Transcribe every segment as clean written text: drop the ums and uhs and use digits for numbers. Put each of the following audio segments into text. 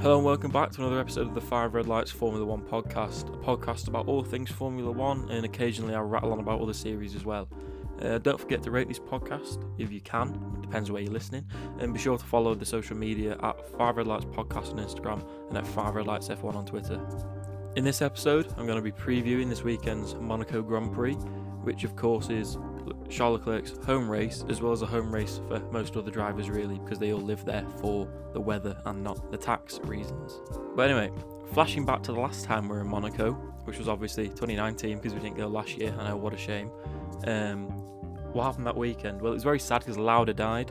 Hello and welcome back to another episode of the Five Red Lights Formula One podcast, a podcast about all things Formula One, and occasionally I'll rattle on about other series as well. Don't forget to rate this podcast if you can, it depends where you're listening, and be sure to follow the social media at Five Red Lights Podcast on Instagram and at Five Red Lights F1 on Twitter. In this episode, I'm going to be previewing this weekend's Monaco Grand Prix, which of course is Charles Leclerc's home race, as well as a home race for most other drivers really, because they all live there for the weather and not the tax reasons. But anyway, flashing back to the last time we were in Monaco, which was obviously 2019 because we didn't go last year. I know, what a shame. What happened that weekend? Well, it was very sad because Lauda died,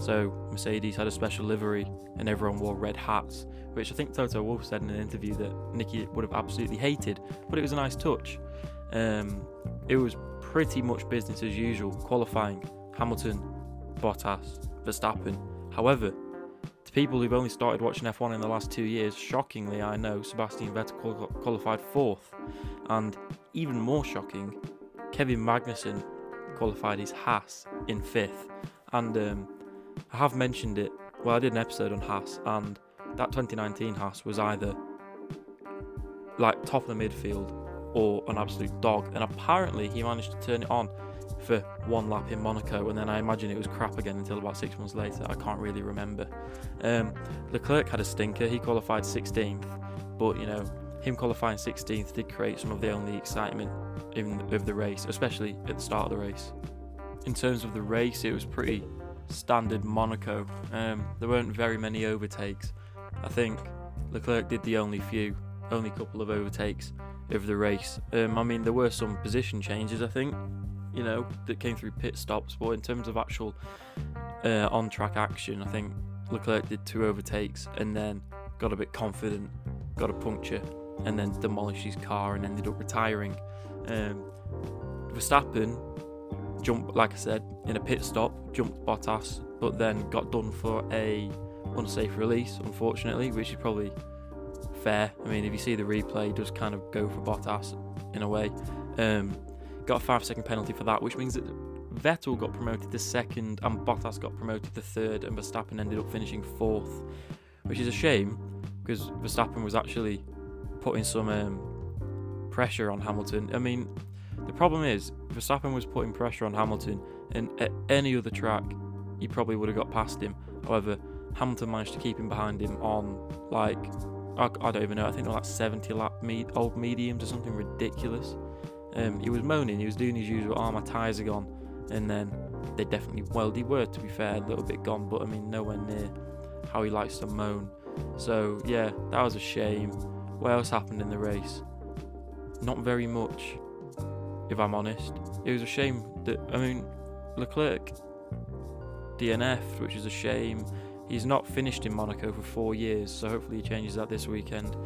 so Mercedes had a special livery and everyone wore red hats, which I think Toto Wolff said in an interview that Nikki would have absolutely hated, but it was a nice touch. It was pretty much business as usual, qualifying, Hamilton, Bottas, Verstappen. However, to people who've only started watching F1 in the last 2 years, shockingly, I know, Sebastian Vettel qualified fourth, and even more shocking, Kevin Magnussen qualified his Haas in fifth. And I have mentioned it, well, I did an episode on Haas, and that 2019 Haas was either like top of the midfield or an absolute dog, and apparently he managed to turn it on for one lap in Monaco, and then I imagine it was crap again until about 6 months later. I can't really remember. Leclerc had a stinker. He qualified 16th, but you know, him qualifying 16th did create some of the only excitement of the race, especially at the start of the race. In terms of the race, it was pretty standard Monaco. There weren't very many overtakes. I think Leclerc did the only couple of overtakes of the race. I mean, there were some position changes, I think, you know, that came through pit stops, but in terms of actual on-track action, I think Leclerc did two overtakes and then got a bit confident, got a puncture, and then demolished his car and ended up retiring. Verstappen jumped, like I said, in a pit stop, jumped Bottas, but then got done for a unsafe release, unfortunately, which is probably fair. I mean, if you see the replay, it does kind of go for Bottas in a way. Got a 5-second penalty for that, which means that Vettel got promoted to second and Bottas got promoted to third, and Verstappen ended up finishing fourth, which is a shame because Verstappen was actually putting some pressure on Hamilton. I mean, the problem is Verstappen was putting pressure on Hamilton, and at any other track he probably would have got past him. However, Hamilton managed to keep him behind him on, like, I don't even know, I think they're like 70 lap old mediums or something ridiculous. He was moaning, he was doing his usual, my tyres are gone, and then they definitely, well, they were, to be fair, a little bit gone, but I mean, nowhere near how he likes to moan. So yeah, that was a shame. What else happened in the race? Not very much, if I'm honest. It was a shame that, I mean, Leclerc DNF'd, which is a shame. He's not finished in Monaco for 4 years, so hopefully he changes that this weekend.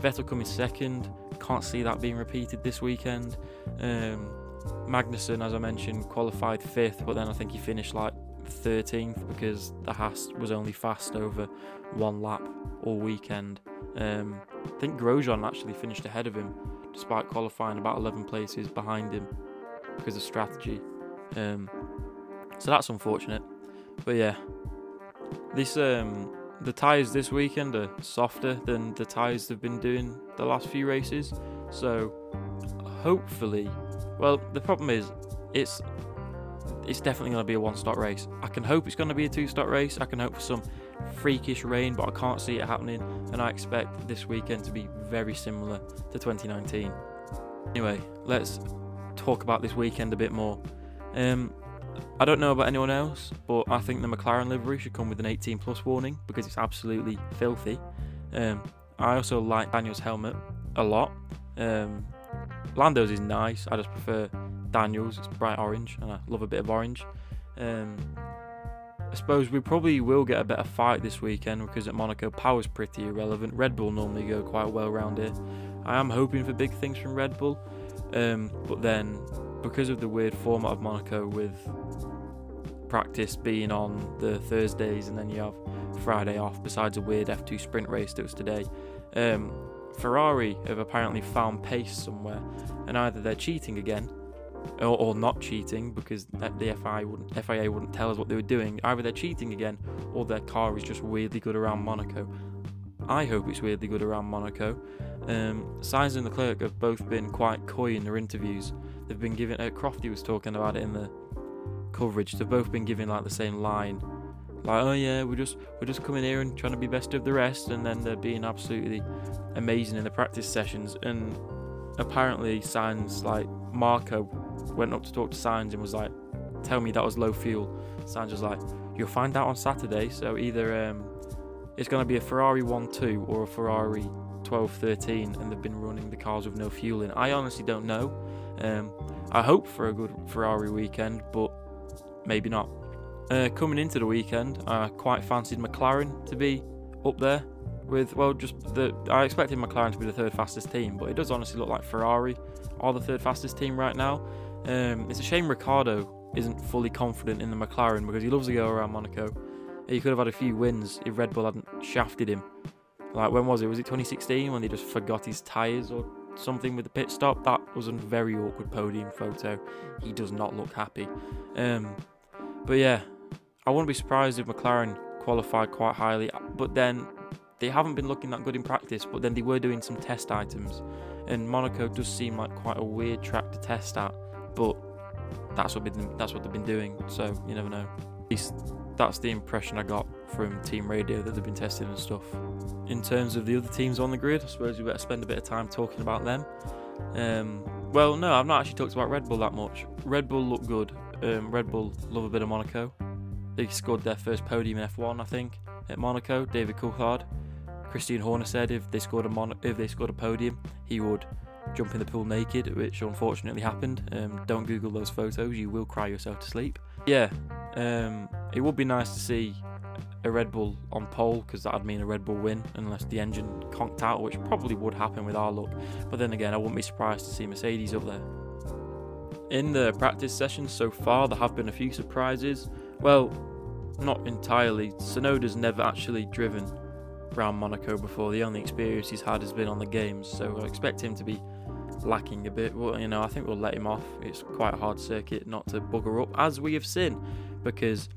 Vettel coming second, can't see that being repeated this weekend. Magnussen, as I mentioned, qualified fifth, but then I think he finished like 13th because the Haas was only fast over one lap all weekend. I think Grosjean actually finished ahead of him, despite qualifying about 11 places behind him because of strategy. So that's unfortunate. But yeah, this the tyres this weekend are softer than the tyres they've been doing the last few races, so hopefully, well, the problem is it's definitely going to be a one-stop race. I can hope it's going to be a two-stop race. I can hope for some freakish rain, but I can't see it happening, and I expect this weekend to be very similar to 2019. Anyway, let's talk about this weekend a bit more. I don't know about anyone else, but I think the McLaren livery should come with an 18 plus warning because it's absolutely filthy. I also like Daniel's helmet a lot. Lando's is nice, I just prefer Daniel's. It's bright orange and I love a bit of orange. I suppose we probably will get a better fight this weekend because at Monaco power's pretty irrelevant. Red Bull normally go quite well round here. I am hoping for big things from Red Bull, but then because of the weird format of Monaco with practice being on the Thursdays and then you have Friday off, besides a weird F2 sprint race that was today, Ferrari have apparently found pace somewhere, and either they're cheating again or not cheating, because the FIA wouldn't tell us what they were doing. Either they're cheating again or their car is just weirdly good around Monaco. I hope it's weirdly good around Monaco. Sainz and Leclerc have both been quite coy in their interviews. They've been given, Crofty was talking about it in the coverage, they've both been given like the same line, like, oh yeah, we're just coming here and trying to be best of the rest, and then they're being absolutely amazing in the practice sessions. And apparently Sainz, like, Marco went up to talk to Sainz and was like, tell me that was low fuel. Sainz was like, you'll find out on Saturday. So either it's going to be a Ferrari 1-2 or a Ferrari 12-13, and they've been running the cars with no fuel in. I honestly don't know. I hope for a good Ferrari weekend, but maybe not. Coming into the weekend, I quite fancied McLaren to be up there with, well, I expected McLaren to be the third fastest team, but it does honestly look like Ferrari are the third fastest team right now. It's a shame Ricciardo isn't fully confident in the McLaren, because he loves to go around Monaco. He could have had a few wins if Red Bull hadn't shafted him. Like, when was it? Was it 2016 when they just forgot his tyres or something with the pit stop? That was a very awkward podium photo. He does not look happy. But yeah, I wouldn't be surprised if McLaren qualified quite highly. But then they haven't been looking that good in practice, but then they were doing some test items. And Monaco does seem like quite a weird track to test at, but that's what they've been doing, so you never know. At least that's the impression I got from team radio, that they've been testing and stuff. In terms of the other teams on the grid, I suppose we better spend a bit of time talking about them. Well, no, I've not actually talked about Red Bull that much. Red Bull look good. Red Bull love a bit of Monaco. They scored their first podium in F1, I think, at Monaco. David Coulthard. Christian Horner said if they scored a podium, he would jump in the pool naked, which unfortunately happened. Don't Google those photos, you will cry yourself to sleep. Yeah, it would be nice to see a Red Bull on pole, because that would mean a Red Bull win, unless the engine conked out, which probably would happen with our luck. But then again, I wouldn't be surprised to see Mercedes up there. In the practice sessions so far, there have been a few surprises. Well, not entirely. Tsunoda's never actually driven around Monaco before. The only experience he's had has been on the games, so I expect him to be lacking a bit. Well, you know, I think we'll let him off. It's quite a hard circuit not to bugger up, as we have seen, because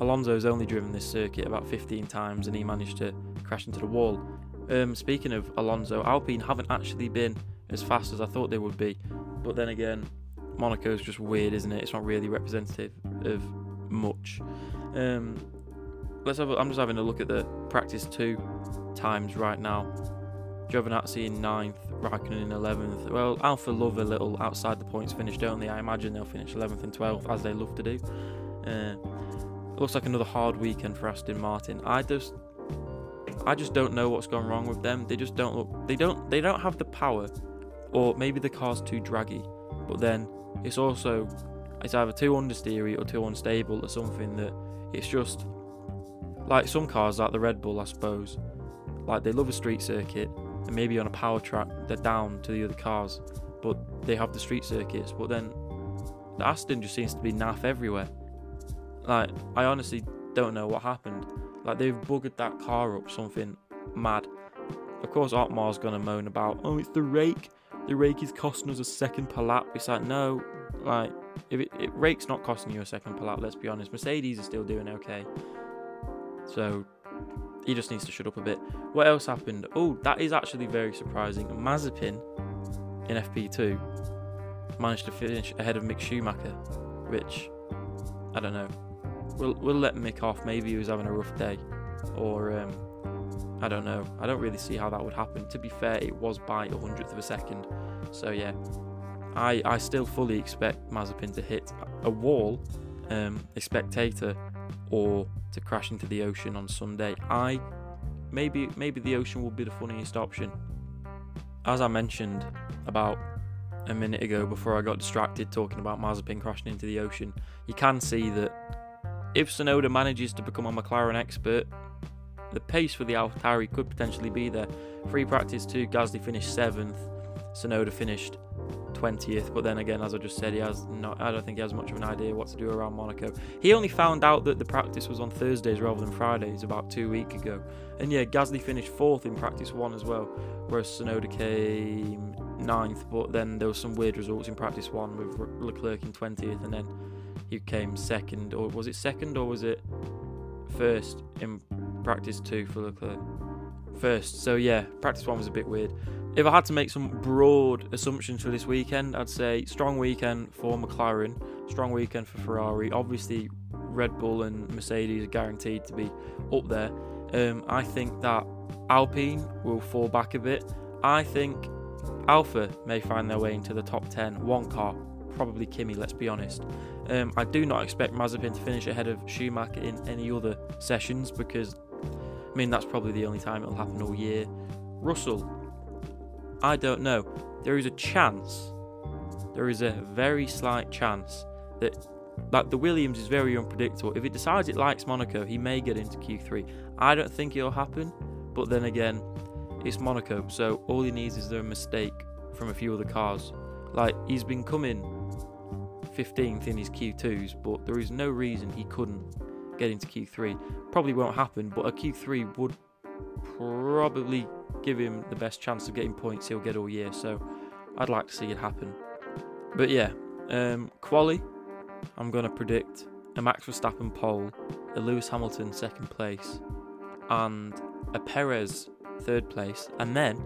Alonso's only driven this circuit about 15 times and he managed to crash into the wall. Speaking of Alonso, Alpine haven't actually been as fast as I thought they would be, but then again, Monaco's just weird, isn't it? It's not really representative of much. I'm just having a look at the practice 2 times right now. Giovinazzi in 9th, Raikkonen in 11th. Well, Alpha love a little outside the points finish, don't they? I imagine they'll finish 11th and 12th, as they love to do. Looks like another hard weekend for Aston Martin. I just don't know what's gone wrong with them. They just don't look. They don't have the power, or maybe the car's too draggy. But then it's either too understeery or too unstable or something. That it's just. Like some cars, like the Red Bull, I suppose, like they love a street circuit, and maybe on a power track they're down to the other cars, but they have the street circuits. But then the Aston just seems to be naff everywhere. Like, I honestly don't know what happened. Like, they've buggered that car up something mad. Of course Otmar's gonna moan about, oh, it's the rake. The rake is costing us a second per lap. It's like, no, like if it rake's not costing you a second per lap. Let's be honest. Mercedes are still doing okay. So he just needs to shut up a bit. What else happened? Oh, that is actually very surprising. Mazepin in FP2 managed to finish ahead of Mick Schumacher, which I don't know. We'll let Mick off. Maybe he was having a rough day, or I don't know. I don't really see how that would happen. To be fair, it was by 1/100th of a second. So yeah, I still fully expect Mazepin to hit a wall, a spectator, or to crash into the ocean on Sunday. Maybe the ocean will be the funniest option. As I mentioned about a minute ago, before I got distracted talking about Mazepin crashing into the ocean, you can see that if Tsunoda manages to become a McLaren expert, the pace for the AlphaTauri could potentially be there. Free practice 2, Gasly finished 7th, Tsunoda finished 20th, but then again, as I just said, I don't think he has much of an idea what to do around Monaco. He only found out that the practice was on Thursdays rather than Fridays about 2 weeks ago. And yeah, Gasly finished 4th in practice 1 as well, whereas Tsunoda came 9th, but then there were some weird results in practice 1 with Leclerc in 20th, and then he came 2nd, or was it 2nd, or was it 1st in practice 2 for Leclerc? first. So yeah, practice one was a bit weird. If I had to make some broad assumptions for this weekend, I'd say strong weekend for McLaren, strong weekend for Ferrari. Obviously, Red Bull and Mercedes are guaranteed to be up there. I think that Alpine will fall back a bit. I think Alpha may find their way into the top 10. One car, probably Kimi, let's be honest. I do not expect Mazepin to finish ahead of Schumacher in any other sessions because, I mean, that's probably the only time it'll happen all year. Russell, I don't know. There is a chance, there is a very slight chance that the Williams is very unpredictable. If it decides it likes Monaco, he may get into Q3. I don't think it'll happen, but then again, it's Monaco, so all he needs is a mistake from a few other cars. Like, he's been coming 15th in his Q2s, but there is no reason he couldn't get into Q3. Probably won't happen, but a Q3 would probably give him the best chance of getting points he'll get all year, so I'd like to see it happen. But yeah, quali, I'm going to predict a Max Verstappen pole, a Lewis Hamilton second place, and a Perez third place. And then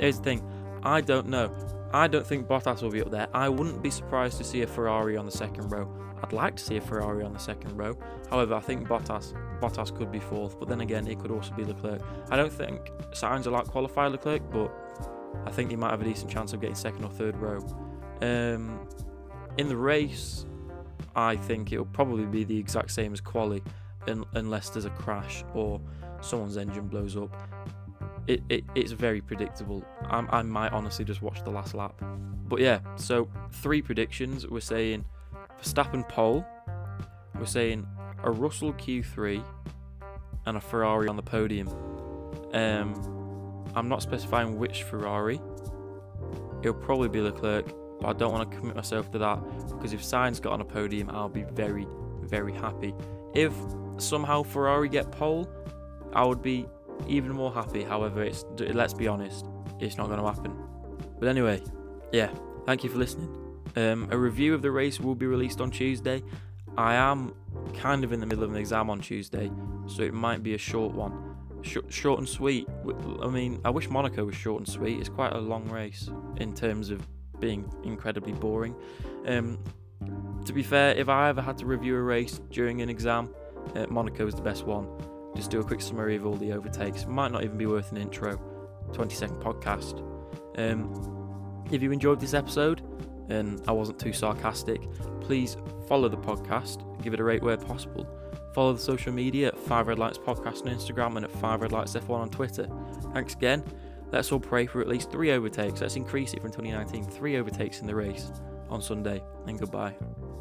here's the thing, I don't know. I don't think Bottas will be up there. I wouldn't be surprised to see a Ferrari on the second row. I'd like to see a Ferrari on the second row. However, I think Bottas could be fourth, but then again, it could also be Leclerc. I don't think Sainz will outqualify Leclerc, but I think he might have a decent chance of getting second or third row. In the race, I think it'll probably be the exact same as quali, unless there's a crash or someone's engine blows up. It's very predictable. I might honestly just watch the last lap. But yeah, so three predictions. We're saying Verstappen pole, we're saying a Russell Q3, and a Ferrari on the podium. I'm not specifying which Ferrari. It'll probably be Leclerc, but I don't want to commit myself to that, because if Sainz got on a podium, I'll be very, very happy. If somehow Ferrari get pole, I would be even more happy. However, let's be honest, it's not going to happen. But anyway, yeah, thank you for listening. A review of the race will be released on Tuesday. I am kind of in the middle of an exam on Tuesday, so it might be a short one. Short and sweet. I mean, I wish Monaco was short and sweet. It's quite a long race in terms of being incredibly boring. To be fair, if I ever had to review a race during an exam, Monaco is the best one. Just do a quick summary of all the overtakes. Might not even be worth an intro. 20-second podcast. If you enjoyed this episode, and I wasn't too sarcastic, please follow the podcast. Give it a rate where possible. Follow the social media at Five Red Lights Podcast on Instagram and at Five Red Lights F1 on Twitter. Thanks again. Let's all pray for at least 3 overtakes. Let's increase it from 2019. 3 overtakes in the race on Sunday. And goodbye.